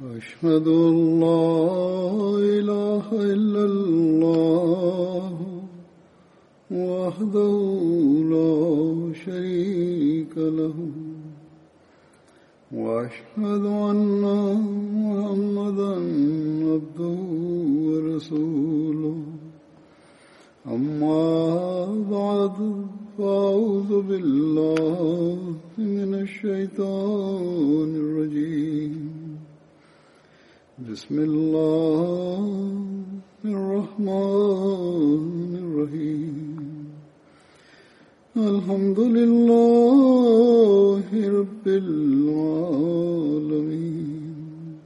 أشهد أن لا إله إلا الله وحده لا شريك له وأشهد أن محمدا عبده ورسوله أما بعد فأعوذ بالله من الشيطان الرجيم بسم الله الرحمن الرحيم الحمد لله رب العالمين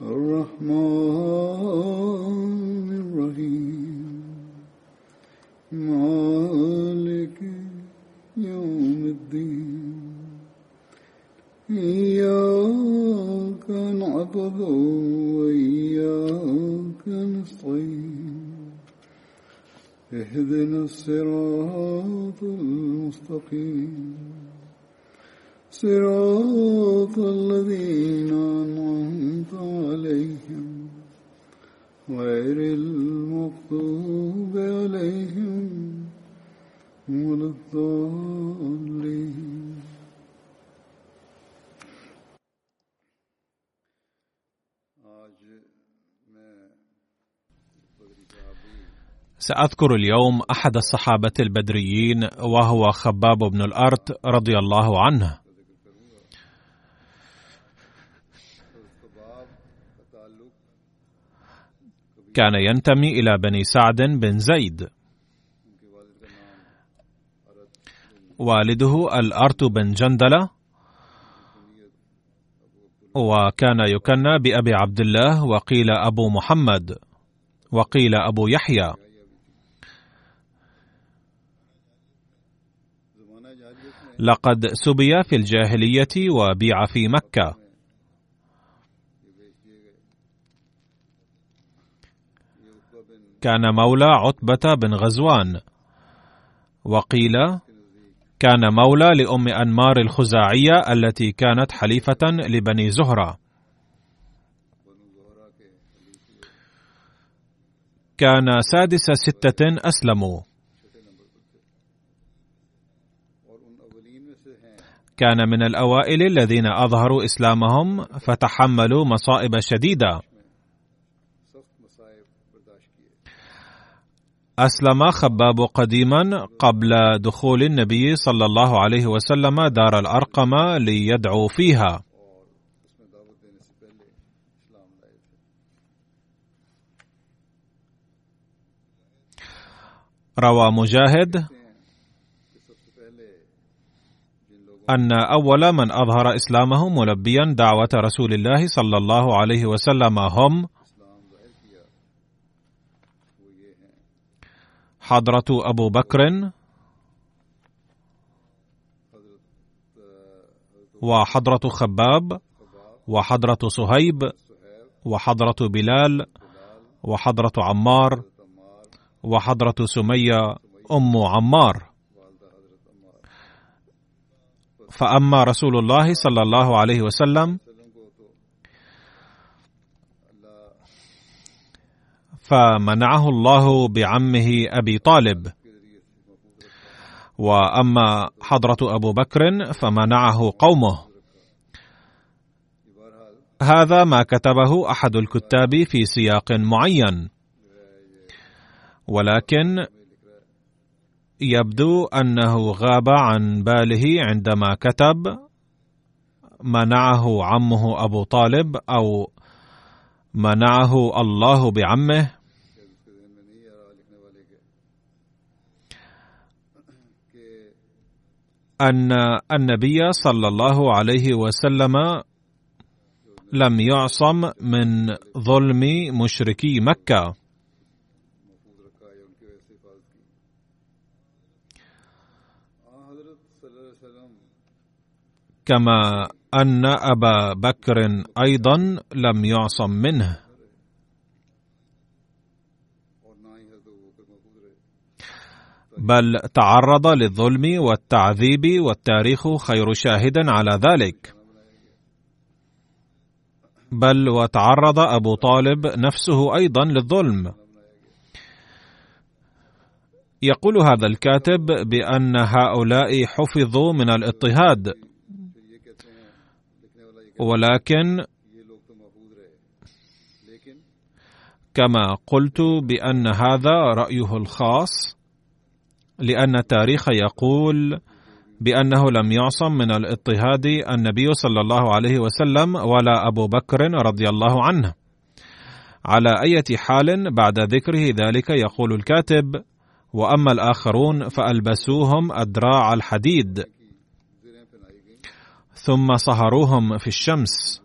الرحمن الرحيم مالك يوم الدين إياك نعبد وإياك نستعين اهدنا الصراط المستقيم صراط الذين أنعمت عليهم غير المغضوب عليهم ولا الضالين. سأذكر اليوم أحد الصحابة البدريين وهو خباب بن الأرت رضي الله عنه. كان ينتمي إلى بني سعد بن زيد. والده الأرت بن جندلة، وكان يكنى بأبي عبد الله، وقيل أبو محمد، وقيل أبو يحيى. لقد سبي في الجاهلية وبيع في مكة. كان مولى عتبة بن غزوان، وقيل كان مولى لأم أنمار الخزاعية التي كانت حليفة لبني زهرة. كان سادس ستة أسلموا. كان من الأوائل الذين أظهروا إسلامهم فتحملوا مصائب شديدة. أسلم خباب قديما قبل دخول النبي صلى الله عليه وسلم دار الأرقم ليدعو فيها. روى مجاهد أن أول من أظهر إسلامه ملبيا دعوة رسول الله صلى الله عليه وسلم هم حضرة أبو بكر وحضرة خباب وحضرة صهيب وحضرة بلال وحضرة عمار وحضرة سمية أم عمار. فأما رسول الله صلى الله عليه وسلم فمنعه الله بعمه أبي طالب، وأما حضرة أبو بكر فمنعه قومه. هذا ما كتبه أحد الكتاب في سياق معين، ولكن يبدو أنه غاب عن باله عندما كتب منعه عمه أبو طالب أو منعه الله بعمه، أن النبي صلى الله عليه وسلم لم يعصم من ظلم مشركي مكة. كما أن أبا بكر أيضا لم يعصم منه. بل تعرض للظلم والتعذيب، والتاريخ خير شاهد على ذلك. بل وتعرض أبو طالب نفسه أيضا للظلم. يقول هذا الكاتب بأن هؤلاء حفظوا من الاضطهاد، ولكن كما قلت بأن هذا رأيه الخاص، لأن التاريخ يقول بأنه لم يعصم من الاضطهاد النبي صلى الله عليه وسلم ولا أبو بكر رضي الله عنه. على أي حال، بعد ذكره ذلك يقول الكاتب: وأما الآخرون فألبسوهم أدراع الحديد ثم صهروهم في الشمس،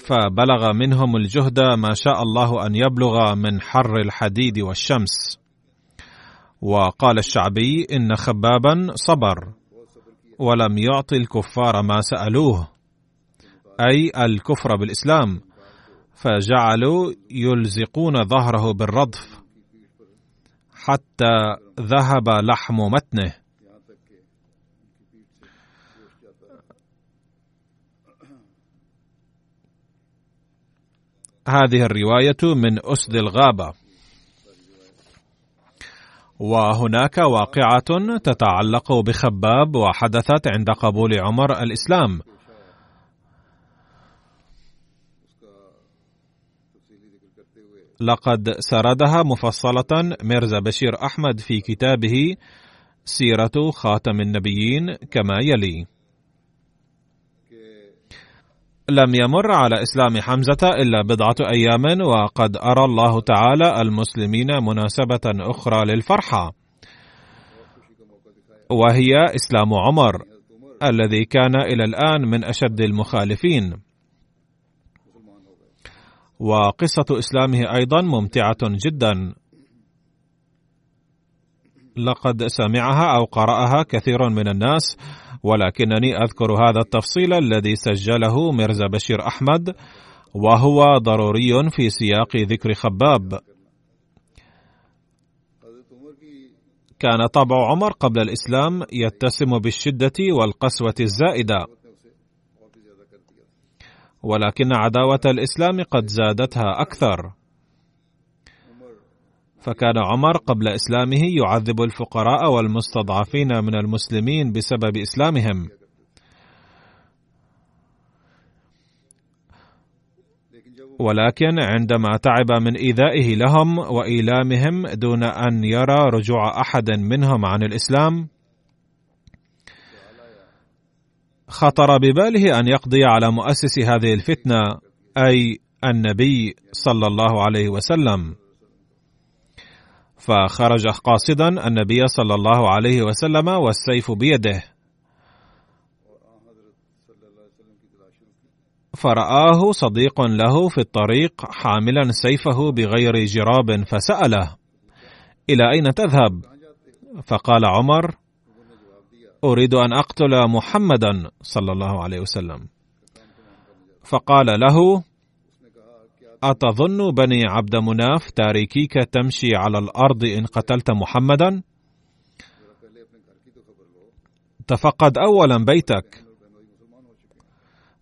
فبلغ منهم الجهد ما شاء الله أن يبلغ من حر الحديد والشمس. وقال الشعبي: إن خبابا صبر ولم يعطي الكفار ما سألوه، أي الكفر بالإسلام، فجعلوا يلزقون ظهره بالردف حتى ذهب لحم متنه. هذه الرواية من أسد الغابة. وهناك واقعة تتعلق بخباب وحدثت عند قبول عمر الإسلام، لقد سردها مفصلة مرزا بشير أحمد في كتابه سيرة خاتم النبيين كما يلي: لم يمر على إسلام حمزة إلا بضعة أيام، وقد أرى الله تعالى المسلمين مناسبة أخرى للفرحة، وهي إسلام عمر الذي كان إلى الآن من أشد المخالفين. وقصة إسلامه أيضا ممتعة جدا، لقد سمعها أو قرأها كثير من الناس، ولكنني أذكر هذا التفصيل الذي سجله مرزا بشير أحمد، وهو ضروري في سياق ذكر خباب. كان طبع عمر قبل الإسلام يتسم بالشدة والقسوة الزائدة، ولكن عداوة الإسلام قد زادتها أكثر، فكان عمر قبل إسلامه يعذب الفقراء والمستضعفين من المسلمين بسبب إسلامهم، ولكن عندما تعب من إيذائه لهم وإيلامهم دون أن يرى رجوع أحد منهم عن الإسلام، خطر بباله أن يقضي على مؤسس هذه الفتنة، أي النبي صلى الله عليه وسلم، فخرج قاصدا النبي صلى الله عليه وسلم والسيف بيده، فرآه صديق له في الطريق حاملا سيفه بغير جراب، فسأله: إلى أين تذهب؟ فقال عمر: أريد أن أقتل محمدا صلى الله عليه وسلم. فقال له: أتظن بني عبد مناف تاركيك تمشي على الأرض إن قتلت محمدا؟ تفقد أولا بيتك،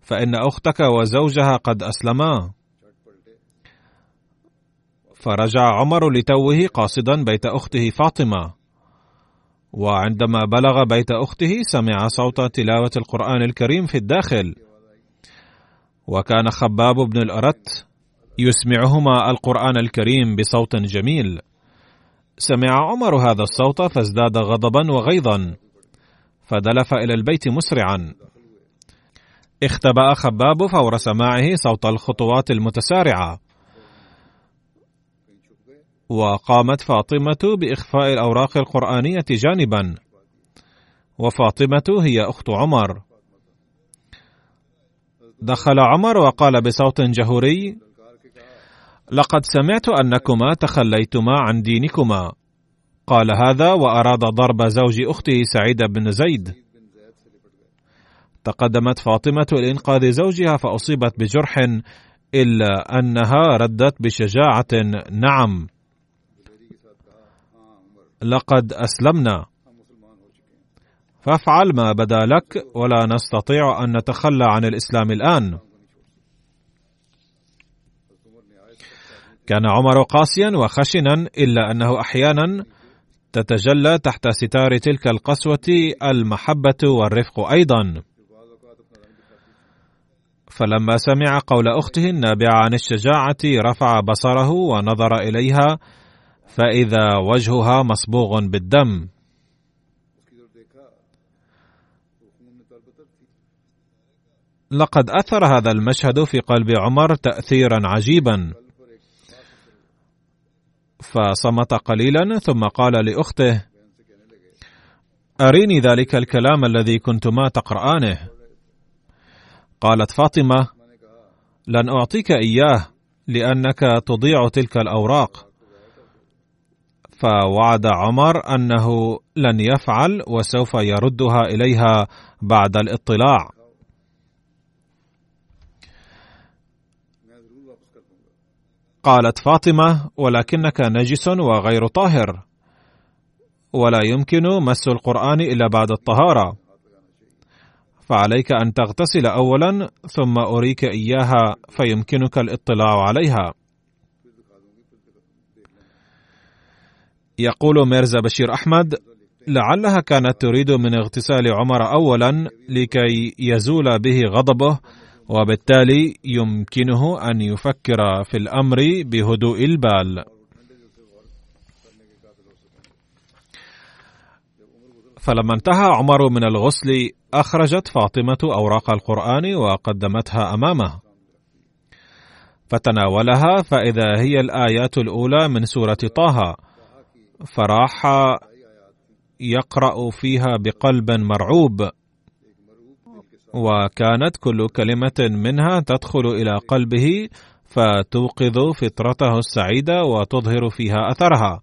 فإن أختك وزوجها قد أسلما. فرجع عمر لتوه قاصدا بيت أخته فاطمة، وعندما بلغ بيت أخته سمع صوت تلاوة القرآن الكريم في الداخل، وكان خباب بن الأرت يسمعهما القرآن الكريم بصوت جميل. سمع عمر هذا الصوت فازداد غضبا وغيظا، فدلف إلى البيت مسرعا. اختبأ خباب فور سماعه صوت الخطوات المتسارعة، وقامت فاطمة بإخفاء الأوراق القرآنية جانبا، وفاطمة هي أخت عمر. دخل عمر وقال بصوت جهوري: لقد سمعت أنكما تخليتما عن دينكما. قال هذا وأراد ضرب زوج أخته سعيد بن زيد. تقدمت فاطمة لإنقاذ زوجها فأصيبت بجرح، إلا أنها ردت بشجاعة: نعم، لقد أسلمنا، فافعل ما بدا لك، ولا نستطيع أن نتخلى عن الإسلام الآن. كان عمر قاسيا وخشنا، إلا أنه أحيانا تتجلى تحت ستار تلك القسوة المحبة والرفق أيضا. فلما سمع قول أخته النابعة عن الشجاعة رفع بصره ونظر إليها فإذا وجهها مصبوغ بالدم. لقد أثر هذا المشهد في قلب عمر تأثيرا عجيبا، فصمت قليلا ثم قال لأخته: أريني ذلك الكلام الذي كنتما تقرآنه. قالت فاطمة: لن أعطيك إياه لأنك تضيع تلك الأوراق. فوعد عمر أنه لن يفعل وسوف يردها إليها بعد الاطلاع. قالت فاطمة: ولكنك نجس وغير طاهر، ولا يمكن مس القرآن إلا بعد الطهارة، فعليك أن تغتسل أولا ثم أريك إياها فيمكنك الاطلاع عليها. يقول مرزا بشير أحمد: لعلها كانت تريد من اغتسال عمر أولا لكي يزول به غضبه، وبالتالي يمكنه أن يفكر في الأمر بهدوء البال. فلما انتهى عمر من الغسل أخرجت فاطمة أوراق القرآن وقدمتها أمامه، فتناولها فإذا هي الآيات الأولى من سورة طه، فراح يقرأ فيها بقلب مرعوب، وكانت كل كلمة منها تدخل إلى قلبه فتوقظ فطرته السعيدة وتظهر فيها أثرها.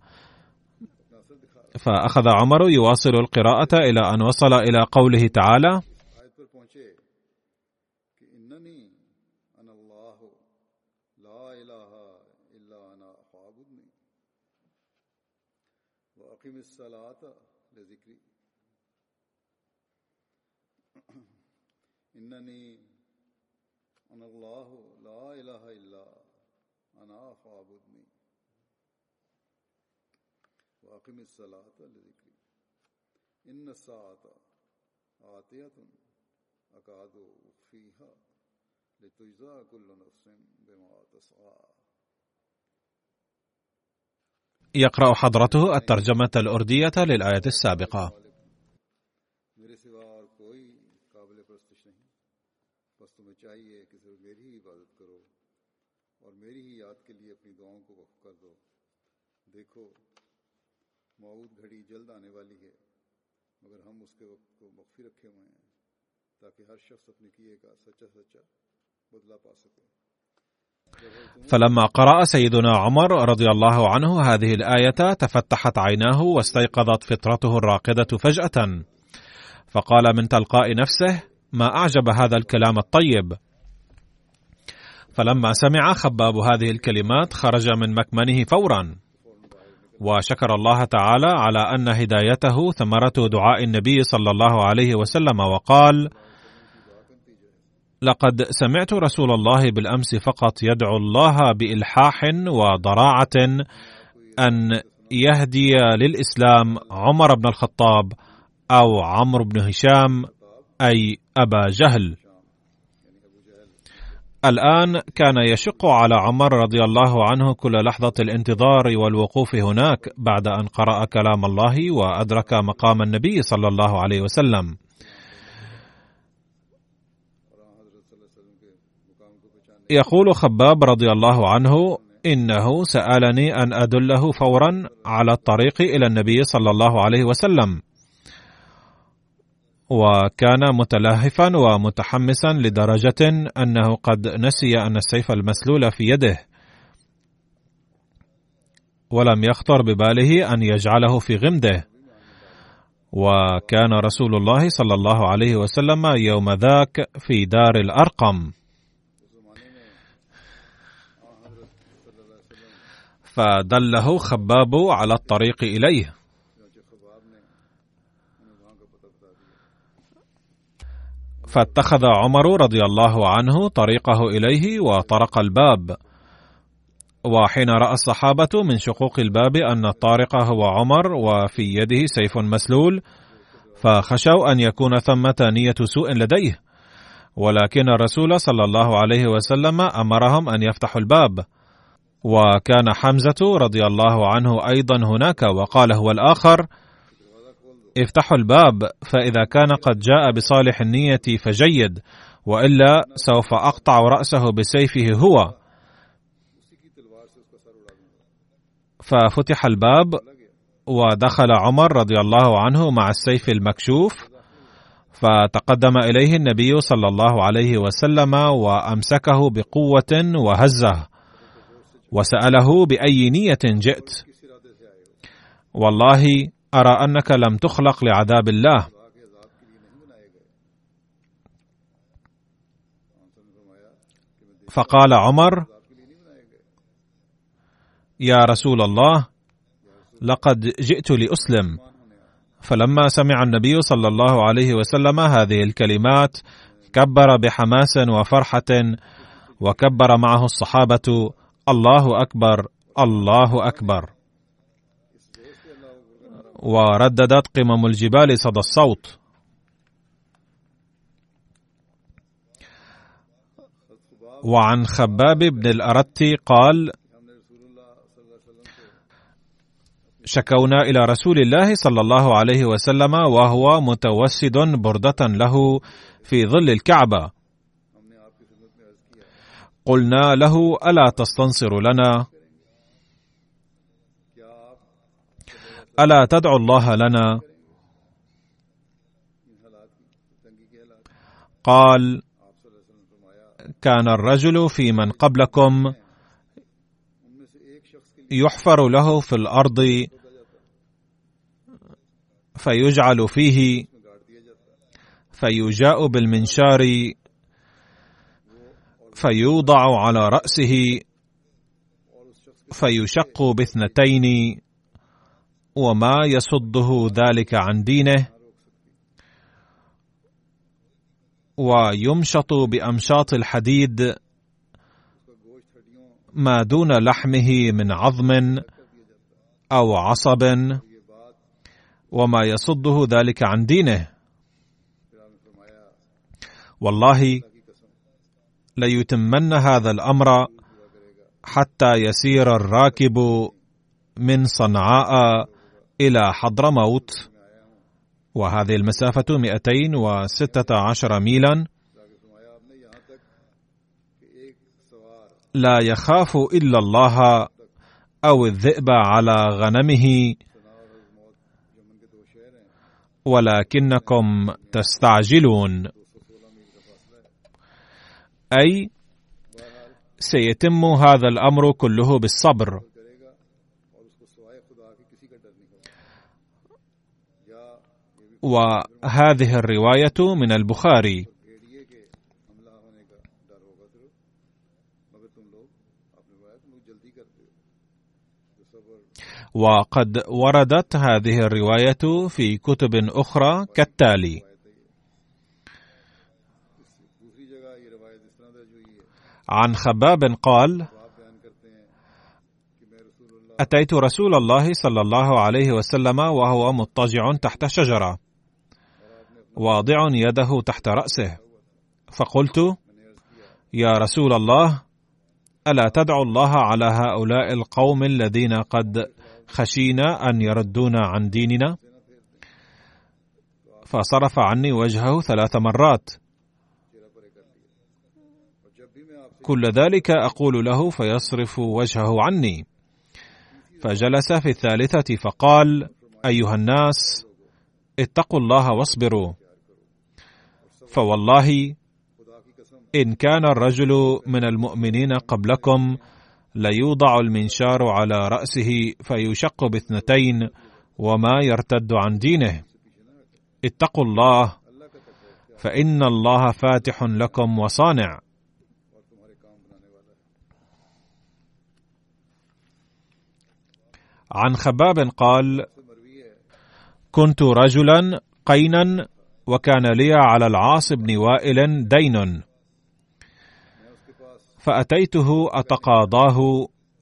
فأخذ عمر يواصل القراءة إلى أن وصل إلى قوله تعالى: يقرأ حضرته الترجمة الأردية للآية السابقة. فلما قرأ سيدنا عمر رضي الله عنه هذه الآية تفتحت عيناه واستيقظت فطرته الراقدة فجأة، فقال من تلقاء نفسه: ما أعجب هذا الكلام الطيب. فلما سمع خباب هذه الكلمات خرج من مكمنه فورا، وشكر الله تعالى على أن هدايته ثمرة دعاء النبي صلى الله عليه وسلم، وقال: لقد سمعت رسول الله بالأمس فقط يدعو الله بإلحاح وضراعة أن يهدي للإسلام عمر بن الخطاب أو عمرو بن هشام، أي أبا جهل. الآن كان يشق على عمر رضي الله عنه كل لحظة الانتظار والوقوف هناك بعد أن قرأ كلام الله وأدرك مقام النبي صلى الله عليه وسلم. يقول خباب رضي الله عنه: إنه سألني أن أدله فورا على الطريق إلى النبي صلى الله عليه وسلم، وكان متلهفا ومتحمسا لدرجة أنه قد نسي أن السيف المسلول في يده، ولم يخطر بباله أن يجعله في غمده. وكان رسول الله صلى الله عليه وسلم يوم ذاك في دار الأرقم، فدله خباب على الطريق إليه. فاتخذ عمر رضي الله عنه طريقه إليه وطرق الباب، وحين رأى الصحابة من شقوق الباب أن الطارق هو عمر وفي يده سيف مسلول، فخشوا أن يكون ثمة نية سوء لديه، ولكن الرسول صلى الله عليه وسلم أمرهم أن يفتحوا الباب. وكان حمزة رضي الله عنه أيضا هناك، وقال هو الآخر: افتحوا الباب، فإذا كان قد جاء بصالح النية فجيد، وإلا سوف أقطع رأسه بسيفه هو. ففتح الباب ودخل عمر رضي الله عنه مع السيف المكشوف، فتقدم إليه النبي صلى الله عليه وسلم وأمسكه بقوة وهزه، وسأله: بأي نية جئت؟ والله أرى أنك لم تخلق لعذاب الله. فقال عمر: يا رسول الله، لقد جئت لأسلم. فلما سمع النبي صلى الله عليه وسلم هذه الكلمات كبر بحماس وفرحة، وكبر معه الصحابة: الله أكبر، الله أكبر. ورددت قمم الجبال صدى الصوت. وعن خباب بن الأرت قال: شكونا إلى رسول الله صلى الله عليه وسلم وهو متوسد بردة له في ظل الكعبة. قلنا له: ألا تستنصر لنا؟ ألا تدعو الله لنا؟ قال: كان الرجل في من قبلكم يحفر له في الأرض فيجعل فيه، فيجاء بالمنشار فيوضع على رأسه فيشق باثنتين، وما يصده ذلك عن دينه، ويمشط بأمشاط الحديد ما دون لحمه من عظم أو عصب، وما يصده ذلك عن دينه. والله ليتمن هذا الأمر حتى يسير الراكب من صنعاء إلى حضرموت، وهذه المسافة 216 ميلا، لا يخاف إلا الله أو الذئب على غنمه، ولكنكم تستعجلون. أي سيتم هذا الأمر كله بالصبر. وهذه الرواية من البخاري. وقد وردت هذه الرواية في كتب أخرى كالتالي: عن خباب قال: أتيت رسول الله صلى الله عليه وسلم وهو مضطجع تحت شجرة، واضع يده تحت رأسه، فقلت: يا رسول الله، ألا تدعو الله على هؤلاء القوم الذين قد خشينا أن يردونا عن ديننا؟ فصرف عني وجهه 3 مرات، كل ذلك أقول له فيصرف وجهه عني. فجلس في 3th فقال: أيها الناس، اتقوا الله واصبروا، فوالله إن كان الرجل من المؤمنين قبلكم ليوضع المنشار على رأسه فيشق باثنتين، وما يرتد عن دينه. اتقوا الله، فإن الله فاتح لكم وصانع. عن خباب قال: كنت رجلا قينا، وكان لي على العاص بن وائل دين، فأتيته أتقاضاه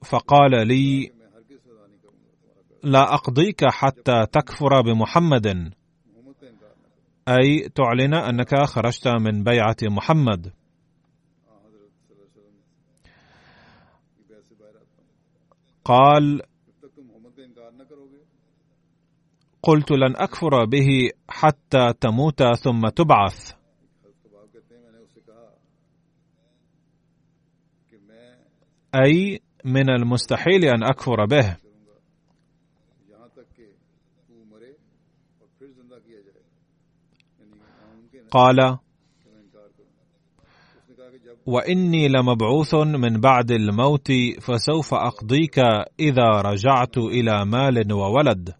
فقال لي: لا أقضيك حتى تكفر بمحمد، أي تعلن أنك خرجت من بيعة محمد. قال: قلت لن أكفر به حتى تموت ثم تبعث. أي من المستحيل أن أكفر به. قال: وإني لمبعوث من بعد الموت، فسوف أقضيك إذا رجعت إلى مال وولد.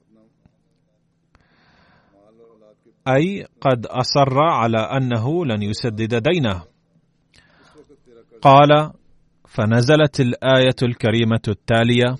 أي قد أصر على أنه لن يسدد دينه. قال: فنزلت الآية الكريمة التالية: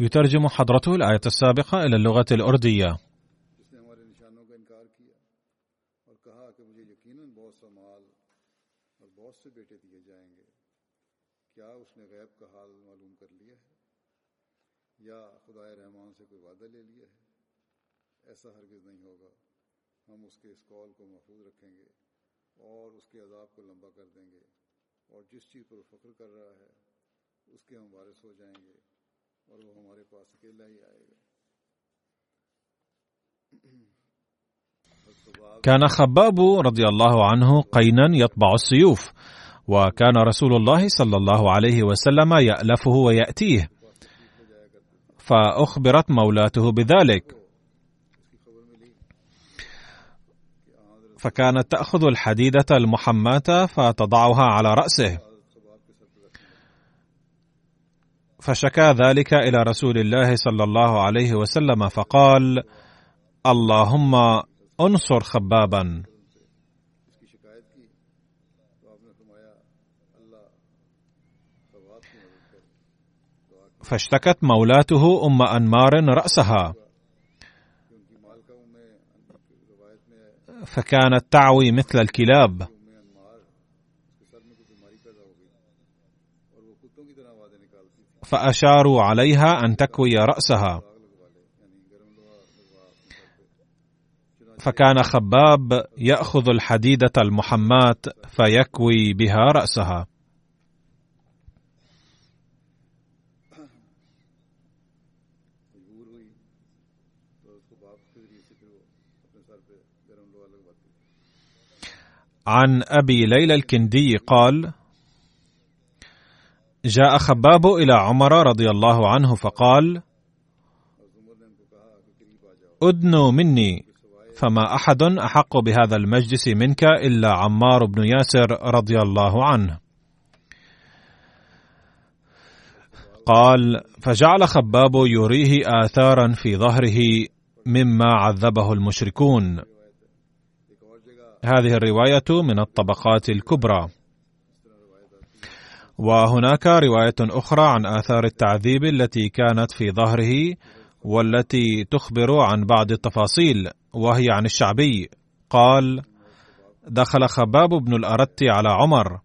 يترجم حضرته الآية السابقة إلى اللغة الأردية. كان خباب رضي الله عنه قينا يطبع السيوف، وكان رسول الله صلى الله عليه وسلم يألفه ويأتيه، فأخبرت مولاته بذلك، فكانت تأخذ الحديدة المحماة فتضعها على رأسه، فشكى ذلك إلى رسول الله صلى الله عليه وسلم، فقال: اللهم انصر خبابا. فاشتكت مولاته أم أنمار رأسها، فكانت تعوي مثل الكلاب. فأشاروا عليها أن تكوي رأسها، فكان خباب يأخذ الحديدة المحماة فيكوي بها رأسها. عن أبي ليلى الكندي قال: جاء خباب إلى عمر رضي الله عنه فقال: أدنوا مني، فما أحد أحق بهذا المجلس منك إلا عمار بن ياسر رضي الله عنه. قال: فجعل خباب يريه آثارا في ظهره مما عذبه المشركون. هذه الرواية من الطبقات الكبرى. وهناك رواية أخرى عن آثار التعذيب التي كانت في ظهره، والتي تخبر عن بعض التفاصيل، وهي عن الشعبي قال: دخل خباب بن الأرت على عمر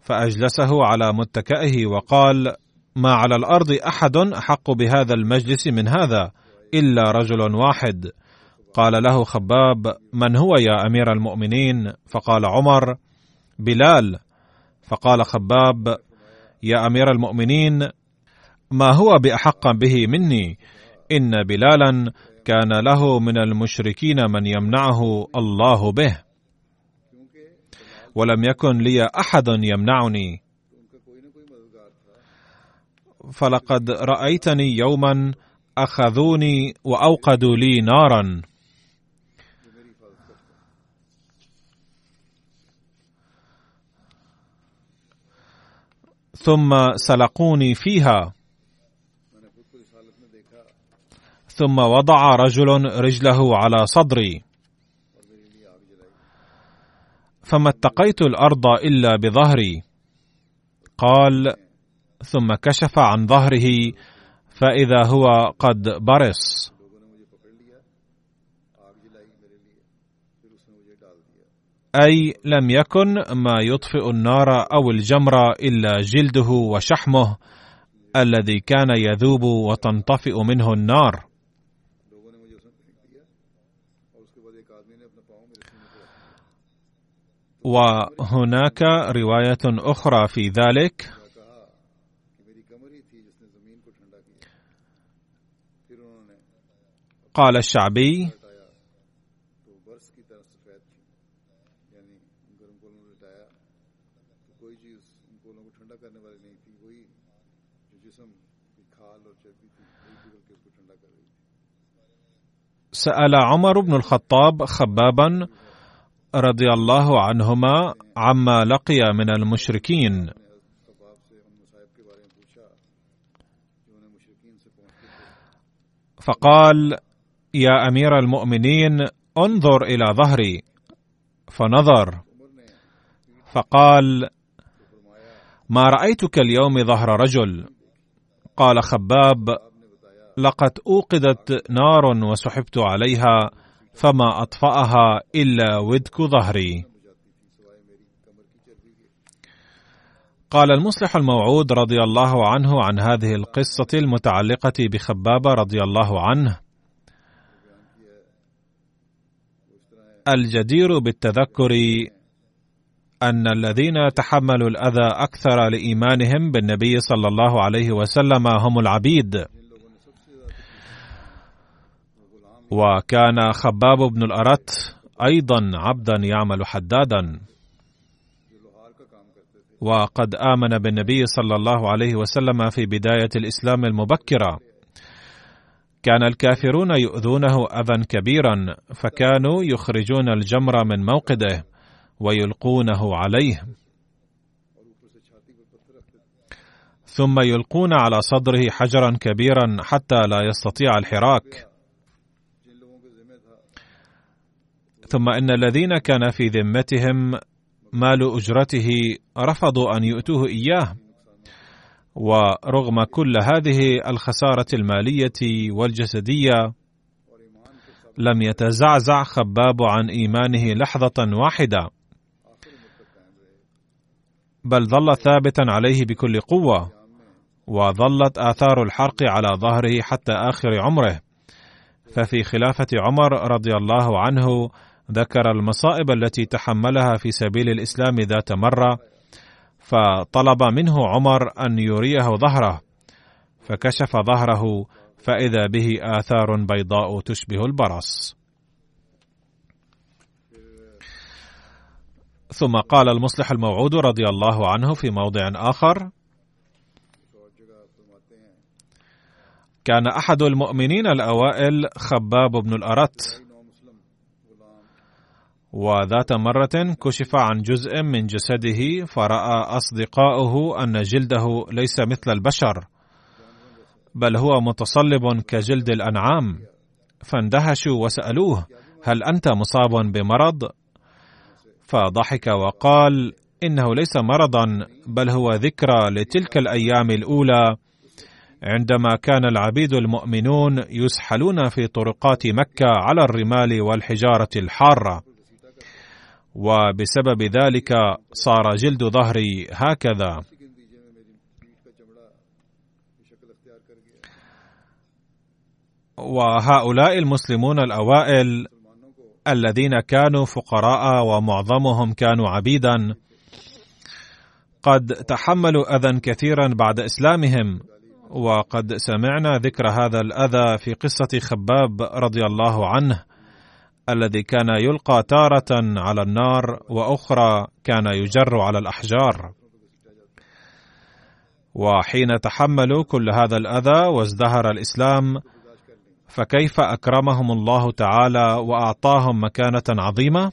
فأجلسه على متكئه وقال: ما على الأرض أحد أحق بهذا المجلس من هذا إلا رجل واحد. قال له خباب: من هو يا أمير المؤمنين؟ فقال عمر: بلال. فقال خباب: يا أمير المؤمنين، ما هو بأحق به مني، إن بلالا كان له من المشركين من يمنعه الله به، ولم يكن لي أحد يمنعني، فلقد رأيتني يوما أخذوني وأوقدوا لي نارا. ثم سلقوني فيها، ثم وضع رجل رجله على صدري، فما اتقيت الأرض إلا بظهري. قال: ثم كشف عن ظهره فإذا هو قد برص. أي لم يكن ما يطفئ النار أو الجمر إلا جلده وشحمه الذي كان يذوب وتنطفئ منه النار. وهناك رواية أخرى في ذلك: قال الشعبي: سأل عمر بن الخطاب خبابا رضي الله عنهما عما لقي من المشركين، فقال: يا أمير المؤمنين، انظر إلى ظهري. فنظر، فقال: ما رأيتك اليوم ظهر رجل. قال خباب: لقد أوقدت نار وسحبت عليها، فما أطفأها إلا ودك ظهري. قال المصلح الموعود رضي الله عنه عن هذه القصة المتعلقة بخبابة رضي الله عنه: الجدير بالتذكر أن الذين تحملوا الأذى أكثر لإيمانهم بالنبي صلى الله عليه وسلم هم العبيد. وكان خباب بن الأرت أيضا عبدا يعمل حدادا، وقد آمن بالنبي صلى الله عليه وسلم في بداية الإسلام المبكرة. كان الكافرون يؤذونه أذى كبيرا، فكانوا يخرجون الجمر من موقده ويلقونه عليه، ثم يلقون على صدره حجرا كبيرا حتى لا يستطيع الحراك. ثم إن الذين كان في ذمتهم مال أجرته رفضوا أن يؤتوه إياه، ورغم كل هذه الخسارة المالية والجسدية لم يتزعزع خباب عن إيمانه لحظة واحدة، بل ظل ثابتا عليه بكل قوة، وظلت آثار الحرق على ظهره حتى آخر عمره. ففي خلافة عمر رضي الله عنه ذكر المصائب التي تحملها في سبيل الإسلام ذات مرة، فطلب منه عمر أن يريه ظهره، فكشف ظهره فإذا به آثار بيضاء تشبه البرص. ثم قال المصلح الموعود رضي الله عنه في موضع آخر: كان أحد المؤمنين الأوائل خباب بن الأرت، وذات مرة كشف عن جزء من جسده، فرأى أصدقاؤه أن جلده ليس مثل البشر، بل هو متصلب كجلد الأنعام، فاندهشوا وسألوه: هل أنت مصاب بمرض؟ فضحك وقال: إنه ليس مرضا، بل هو ذكرى لتلك الأيام الأولى عندما كان العبيد المؤمنون يسحلون في طرقات مكة على الرمال والحجارة الحارة، وبسبب ذلك صار جلد ظهري هكذا. وهؤلاء المسلمون الأوائل الذين كانوا فقراء ومعظمهم كانوا عبيدا، قد تحملوا أذى كثيرا بعد إسلامهم، وقد سمعنا ذكر هذا الأذى في قصة خباب رضي الله عنه الذي كان يلقى تارة على النار وأخرى كان يجر على الأحجار. وحين تحملوا كل هذا الأذى وازدهر الإسلام، فكيف أكرمهم الله تعالى وأعطاهم مكانة عظيمة؟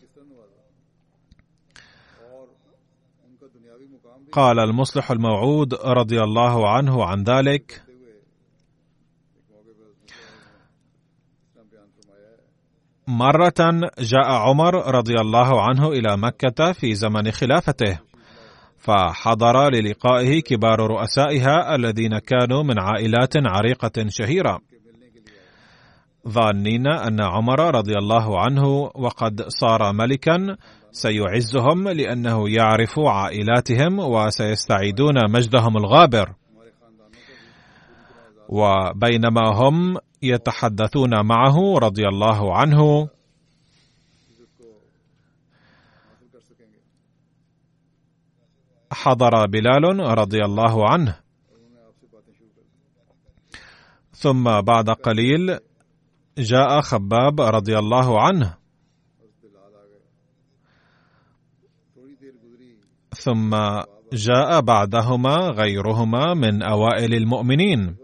قال المصلح الموعود رضي الله عنه عن ذلك: مرة جاء عمر رضي الله عنه إلى مكة في زمن خلافته، فحضر للقائه كبار رؤسائها الذين كانوا من عائلات عريقة شهيرة، ظانين أن عمر رضي الله عنه وقد صار ملكا سيعزهم لأنه يعرف عائلاتهم وسيستعيدون مجدهم الغابر. وبينما هم يتحدثون معه رضي الله عنه حضر بلال رضي الله عنه، ثم بعد قليل جاء خباب رضي الله عنه، ثم جاء بعدهما غيرهما من أوائل المؤمنين.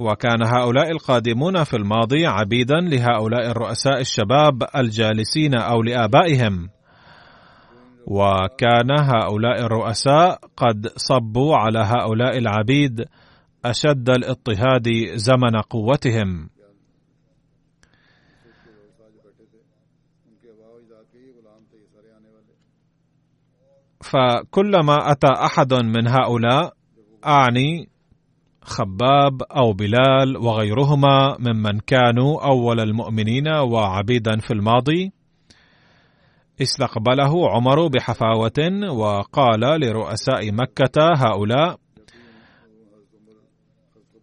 وكان هؤلاء القادمون في الماضي عبيدا لهؤلاء الرؤساء الشباب الجالسين أو لآبائهم، وكان هؤلاء الرؤساء قد صبوا على هؤلاء العبيد أشد الاضطهاد زمن قوتهم. فكلما أتى أحد من هؤلاء، أعني خباب أو بلال وغيرهما ممن كانوا أول المؤمنين وعبيدا في الماضي، استقبله عمر بحفاوة وقال لرؤساء مكة هؤلاء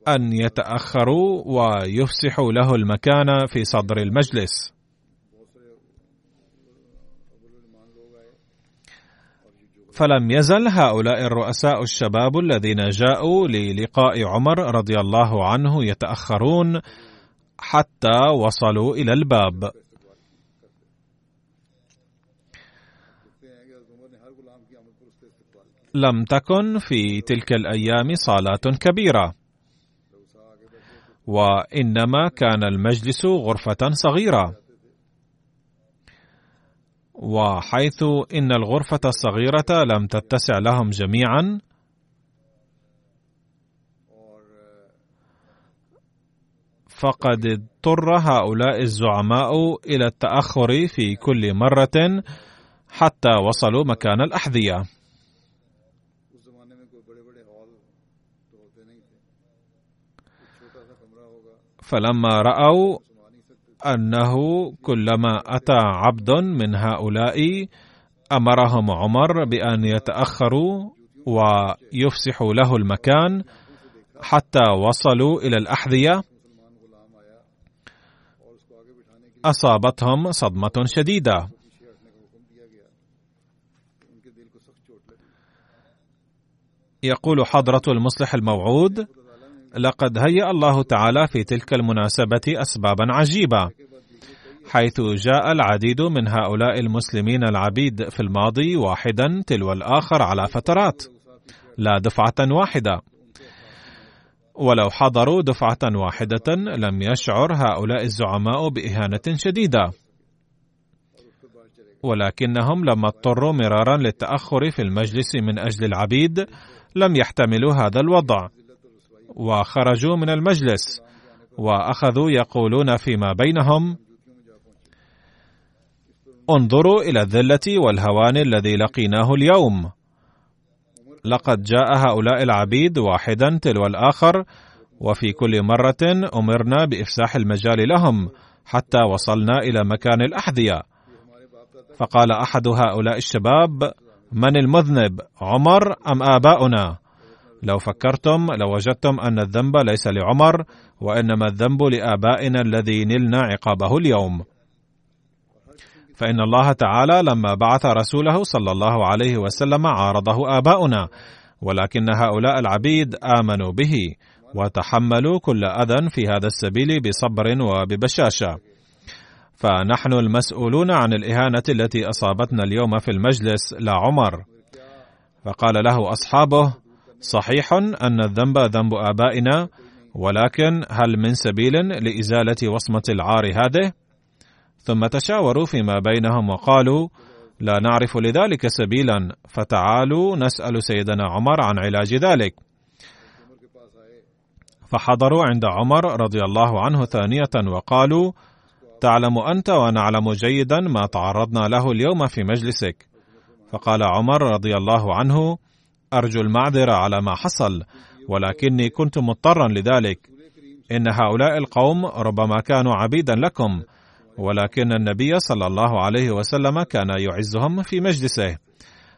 أن يتأخروا ويفسحوا له المكان في صدر المجلس. فلم يزل هؤلاء الرؤساء الشباب الذين جاءوا للقاء عمر رضي الله عنه يتأخرون حتى وصلوا إلى الباب. لم تكن في تلك الأيام صالات كبيرة، وإنما كان المجلس غرفة صغيرة، وحيث إن الغرفة الصغيرة لم تتسع لهم جميعا، فقد اضطر هؤلاء الزعماء إلى التأخر في كل مرة حتى وصلوا مكان الأحذية. فلما رأوا أنه كلما أتى عبد من هؤلاء أمرهم عمر بأن يتأخروا ويفسحوا له المكان حتى وصلوا إلى الأحذية، أصابتهم صدمة شديدة، يقول حضرة المصلح الموعود: لقد هيأ الله تعالى في تلك المناسبة أسبابا عجيبة، حيث جاء العديد من هؤلاء المسلمين العبيد في الماضي واحدا تلو الآخر على فترات، لا دفعة واحدة. ولو حضروا دفعة واحدة لم يشعر هؤلاء الزعماء بإهانة شديدة، ولكنهم لما اضطروا مرارا للتأخر في المجلس من أجل العبيد لم يحتملوا هذا الوضع، وخرجوا من المجلس وأخذوا يقولون فيما بينهم: انظروا إلى الذلة والهوان الذي لقيناه اليوم، لقد جاء هؤلاء العبيد واحدا تلو الآخر، وفي كل مرة أمرنا بإفساح المجال لهم حتى وصلنا إلى مكان الأحذية. فقال أحد هؤلاء الشباب: من المذنب، عمر أم آباؤنا؟ لو فكرتم لوجدتم أن الذنب ليس لعمر، وإنما الذنب لآبائنا الذي نلنا عقابه اليوم، فإن الله تعالى لما بعث رسوله صلى الله عليه وسلم عارضه آباؤنا، ولكن هؤلاء العبيد آمنوا به وتحملوا كل أذى في هذا السبيل بصبر وببشاشة. فنحن المسؤولون عن الإهانة التي أصابتنا اليوم في المجلس لا عمر. فقال له أصحابه: صحيح أن الذنب ذنب آبائنا، ولكن هل من سبيل لإزالة وصمة العار هذه؟ ثم تشاوروا فيما بينهم وقالوا: لا نعرف لذلك سبيلا، فتعالوا نسأل سيدنا عمر عن علاج ذلك. فحضروا عند عمر رضي الله عنه ثانية وقالوا: تعلم أنت ونعلم جيدا ما تعرضنا له اليوم في مجلسك. فقال عمر رضي الله عنه: أرجو المعذرة على ما حصل، ولكني كنت مضطرا لذلك. إن هؤلاء القوم ربما كانوا عبيدا لكم، ولكن النبي صلى الله عليه وسلم كان يعزهم في مجلسه،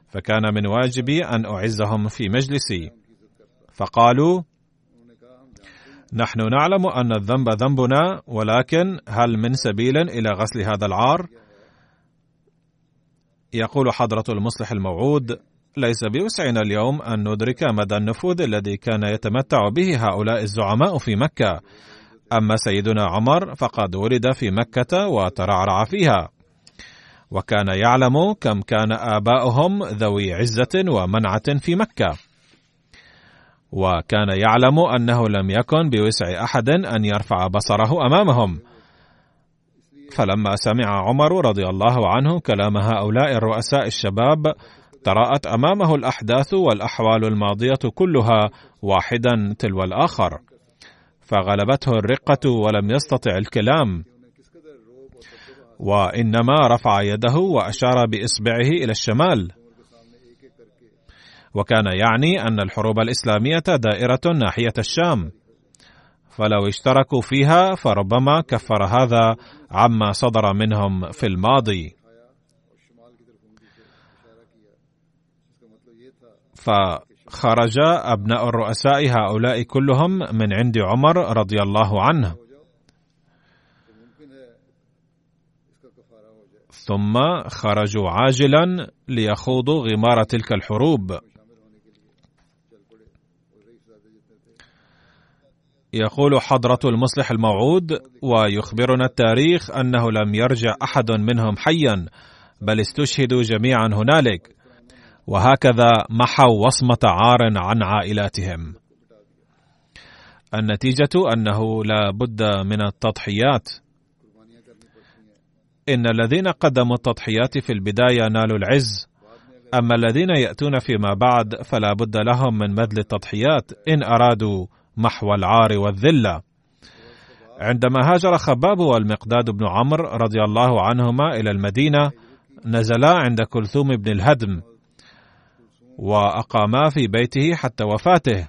فكان من واجبي أن أعزهم في مجلسي. فقالوا: نحن نعلم أن الذنب ذنبنا، ولكن هل من سبيل إلى غسل هذا العار؟ يقول حضرة المصلح الموعود: ليس بوسعنا اليوم أن ندرك مدى النفوذ الذي كان يتمتع به هؤلاء الزعماء في مكة. أما سيدنا عمر فقد ولد في مكة وترعرع فيها، وكان يعلم كم كان آباؤهم ذوي عزة ومنعة في مكة، وكان يعلم أنه لم يكن بوسع أحد أن يرفع بصره أمامهم. فلما سمع عمر رضي الله عنه كلام هؤلاء الرؤساء الشباب، تراءت أمامه الأحداث والأحوال الماضية كلها واحدا تلو الآخر، فغلبته الرقة ولم يستطع الكلام، وإنما رفع يده وأشار بإصبعه إلى الشمال. وكان يعني أن الحروب الإسلامية دائرة ناحية الشام، فلو اشتركوا فيها فربما كفر هذا عما صدر منهم في الماضي. فخرج أبناء الرؤساء هؤلاء كلهم من عند عمر رضي الله عنه، ثم خرجوا عاجلا ليخوضوا غمار تلك الحروب. يقول حضرة المصلح الموعود: ويخبرنا التاريخ أنه لم يرجع أحد منهم حيا، بل استشهدوا جميعا هنالك، وهكذا محوا وصمة عار عن عائلاتهم. النتيجة أنه لا بد من التضحيات. إن الذين قدموا التضحيات في البداية نالوا العز، أما الذين يأتون فيما بعد فلا بد لهم من بذل التضحيات إن أرادوا محو العار والذلة. عندما هاجر خباب والمقداد بن عمرو رضي الله عنهما إلى المدينة، نزلا عند كلثوم بن الهدم وأقاما في بيته حتى وفاته.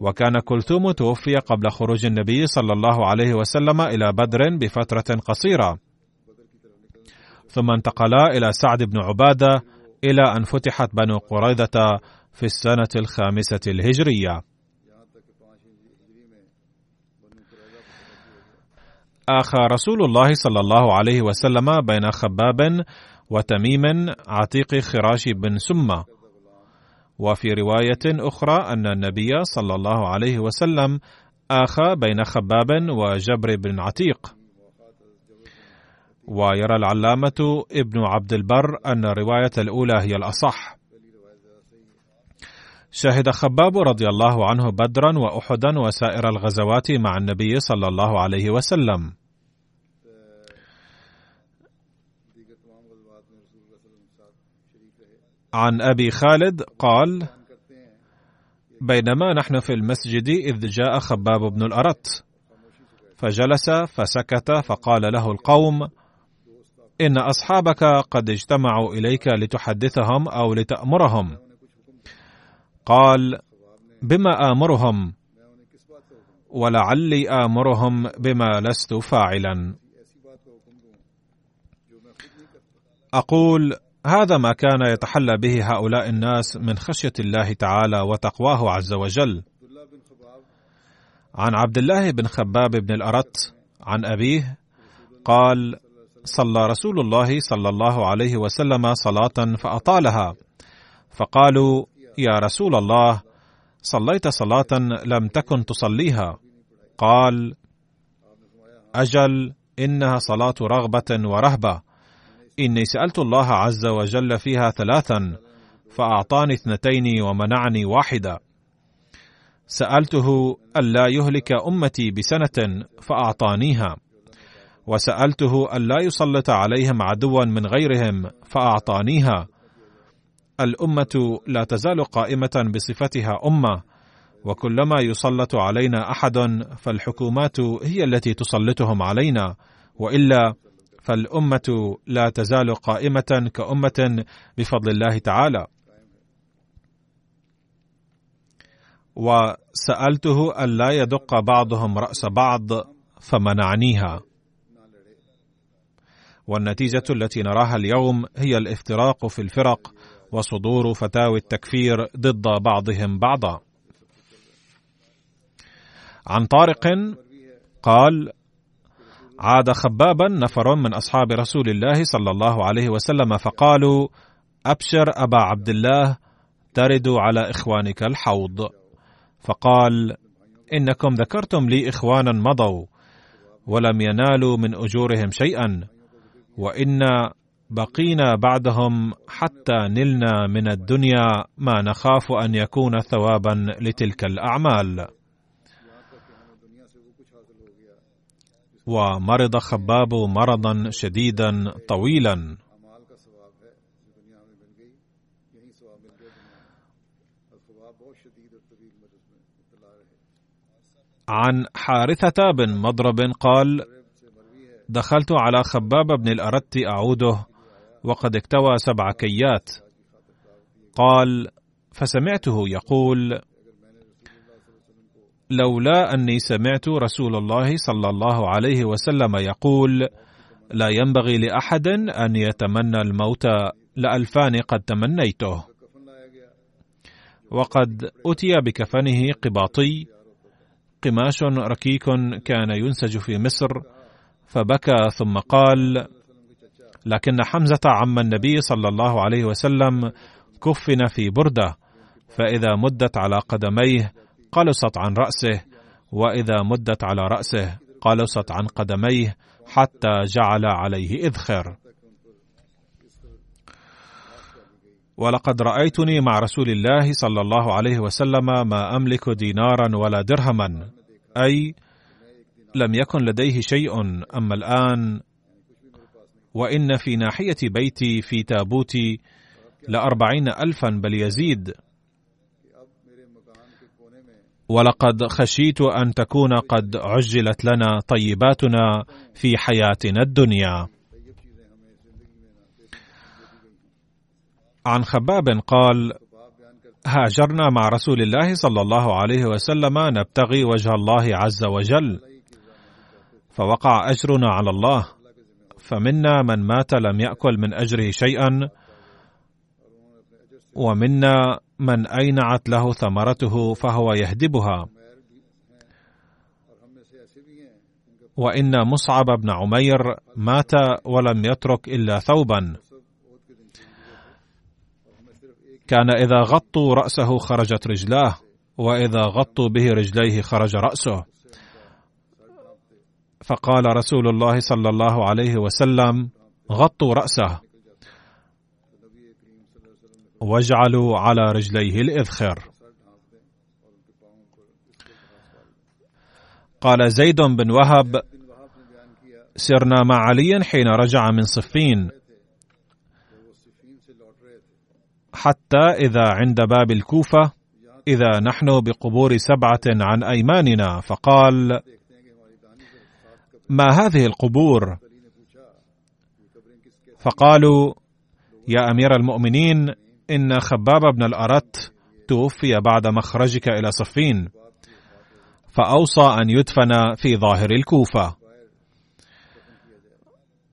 وكان كلثوم توفي قبل خروج النبي صلى الله عليه وسلم إلى بدر بفترة قصيرة، ثم انتقلا إلى سعد بن عباده إلى أن فتحت بنو قريظة في السنة الخامسة الهجرية. آخى رسول الله صلى الله عليه وسلم بين خباب وتميم عتيق خراش بن سمة. وفي رواية أخرى أن النبي صلى الله عليه وسلم آخى بين خباب وجبر بن عتيق. ويرى العلامة ابن عبد البر أن الرواية الأولى هي الأصح. شهد خباب رضي الله عنه بدرا وأحدا وسائر الغزوات مع النبي صلى الله عليه وسلم. عن أبي خالد قال: بينما نحن في المسجد إذ جاء خباب بن الأرت، فجلس فسكت، فقال له القوم: إن أصحابك قد اجتمعوا إليك لتحدثهم أو لتأمرهم. قال: بما آمرهم؟ ولعلي آمرهم بما لست فاعلا. أقول: هذا ما كان يتحلى به هؤلاء الناس من خشية الله تعالى وتقواه عز وجل. عن عبد الله بن خباب بن الأرط عن أبيه قال: صلى رسول الله صلى الله عليه وسلم صلاة فأطالها، فقالوا: يا رسول الله صليت صلاة لم تكن تصليها. قال: أجل، إنها صلاة رغبة ورهبة، إني سألت الله عز وجل فيها ثلاثا فأعطاني اثنتين ومنعني واحدة، سألته ألا يهلك أمتي بسنة فأعطانيها، وسألته ألا يسلط عليهم عدوا من غيرهم فأعطانيها. الأمة لا تزال قائمة بصفتها أمة، وكلما يسلط علينا أحد فالحكومات هي التي تسلطهم علينا، وإلا فالأمة لا تزال قائمة كأمة بفضل الله تعالى. وسألته ألا يدق بعضهم رأس بعض فمنعنيها. والنتيجة التي نراها اليوم هي الافتراق في الفرق وصدور فتاوى التكفير ضد بعضهم بعضا. عن طارق قال: عاد خبابا نفر من أصحاب رسول الله صلى الله عليه وسلم فقالوا: أبشر أبا عبد الله، ترد على إخوانك الحوض. فقال: إنكم ذكرتم لي إخوانا مضوا ولم ينالوا من أجورهم شيئا، وإن بقينا بعدهم حتى نلنا من الدنيا ما نخاف أن يكون ثوابا لتلك الأعمال. ومرض خباب مرضا شديدا طويلا. عن حارثة بن مضرب قال: دخلت على خباب بن الأرت أعوده وقد اكتوى 7 كيات. قال: فسمعته يقول: لولا أني سمعت رسول الله صلى الله عليه وسلم يقول: لا ينبغي لأحد أن يتمنى الموت لألفان قد تمنيته، وقد أتي بكفنه قباطي، قماش ركيك كان ينسج في مصر، فبكى ثم قال: لكن حمزة عم النبي صلى الله عليه وسلم كفن في بردة، فإذا مدت على قدميه قلصت عن رأسه، وإذا مدت على رأسه قلصت عن قدميه، حتى جعل عليه إذخر. ولقد رأيتني مع رسول الله صلى الله عليه وسلم ما أملك دينارا ولا درهما، أي لم يكن لديه شيء. أما الآن وإن في ناحية بيتي في تابوتي 40,000 بل يزيد، ولقد خشيت أن تكون قد عجلت لنا طيباتنا في حياتنا الدنيا. عن خباب قال: هاجرنا مع رسول الله صلى الله عليه وسلم نبتغي وجه الله عز وجل، فوقع أجرنا على الله، فمنا من مات لم يأكل من أجره شيئا، ومنا من أينعت له ثمرته فهو يهدبها. وإن مصعب بن عمير مات ولم يترك إلا ثوبا، كان إذا غطوا رأسه خرجت رجلاه، وإذا غطوا به رجليه خرج رأسه. فقال رسول الله صلى الله عليه وسلم: غطوا رأسه واجعلوا على رجليه الإذخر. قال زيد بن وهب: سرنا مع علي حين رجع من صفين، حتى إذا عند باب الكوفة إذا نحن بقبور 7 عن أيماننا، فقال: ما هذه القبور؟ فقالوا: يا أمير المؤمنين، إن خباب بن الأرت توفي بعد مخرجك إلى صفين، فأوصى أن يدفن في ظاهر الكوفة،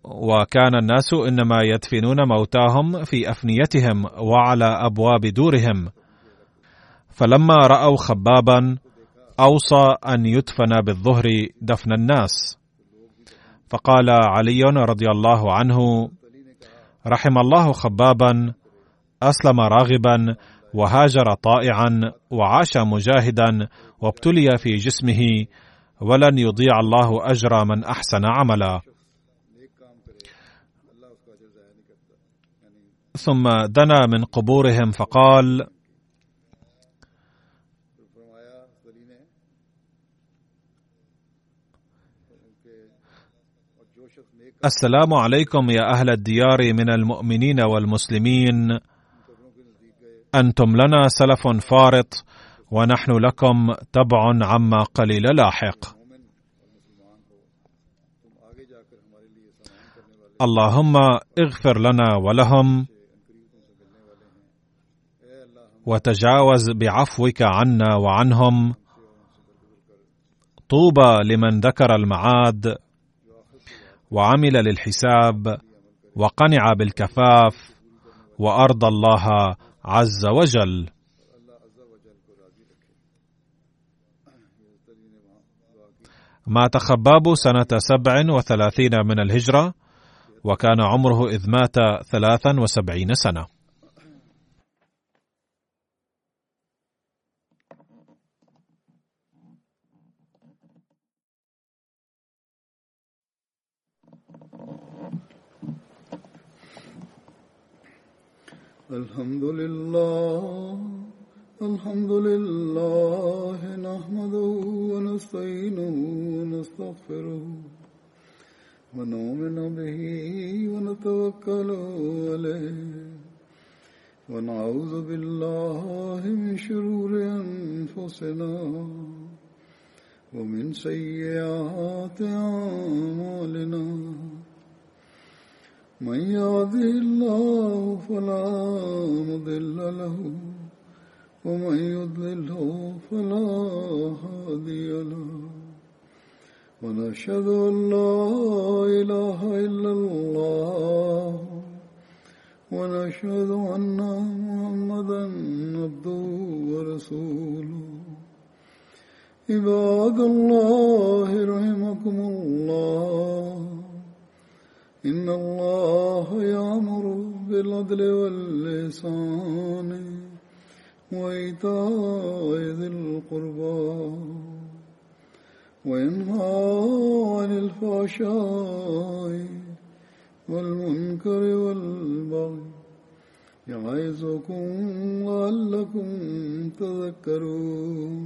وكان الناس إنما يدفنون موتاهم في أفنيتهم وعلى أبواب دورهم، فلما رأوا خبابا أوصى أن يدفن بالظهر دفن الناس. فقال علي رضي الله عنه: رحم الله خبابا، أسلم راغبا وهاجر طائعا وعاش مجاهدا وابتلي في جسمه، ولن يضيع الله أجر من أحسن عملا. ثم دنا من قبورهم فقال: السلام عليكم يا أهل الديار من المؤمنين والمسلمين، أنتم لنا سلف فارط ونحن لكم تبع عما قليل لاحق. اللهم اغفر لنا ولهم وتجاوز بعفوك عنا وعنهم. طوبى لمن ذكر المعاد وعمل للحساب وقنع بالكفاف وأرضى الله عز وجل. مات خباب سنة 37 من الهجرة، وكان عمره إذ مات 73 سنة. الحمد لله نحمده ونستعينه ونستغفره ونؤمن به ونتوكل عليه ونعوذ بالله من شرور أنفسنا ومن سيئات أعمالنا، من يهده الله فلا مضل له ومن يضلله فلا هادي له، ونشهد أن لا إله إلا الله ونشهد أن محمدا عبده ورسوله. عباد الله رحمكم الله، إن الله يأمر بالعدل والإحسان وإيتاء ذي القربى وينهى عن الفحشاء والمنكر والبغي يعظكم لعلكم تذكرون.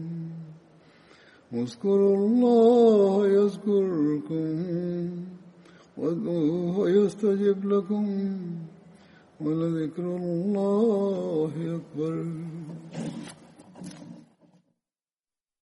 واذكروا الله يذكركم وادعوه يستجب لكم، ولذكر الله أكبر.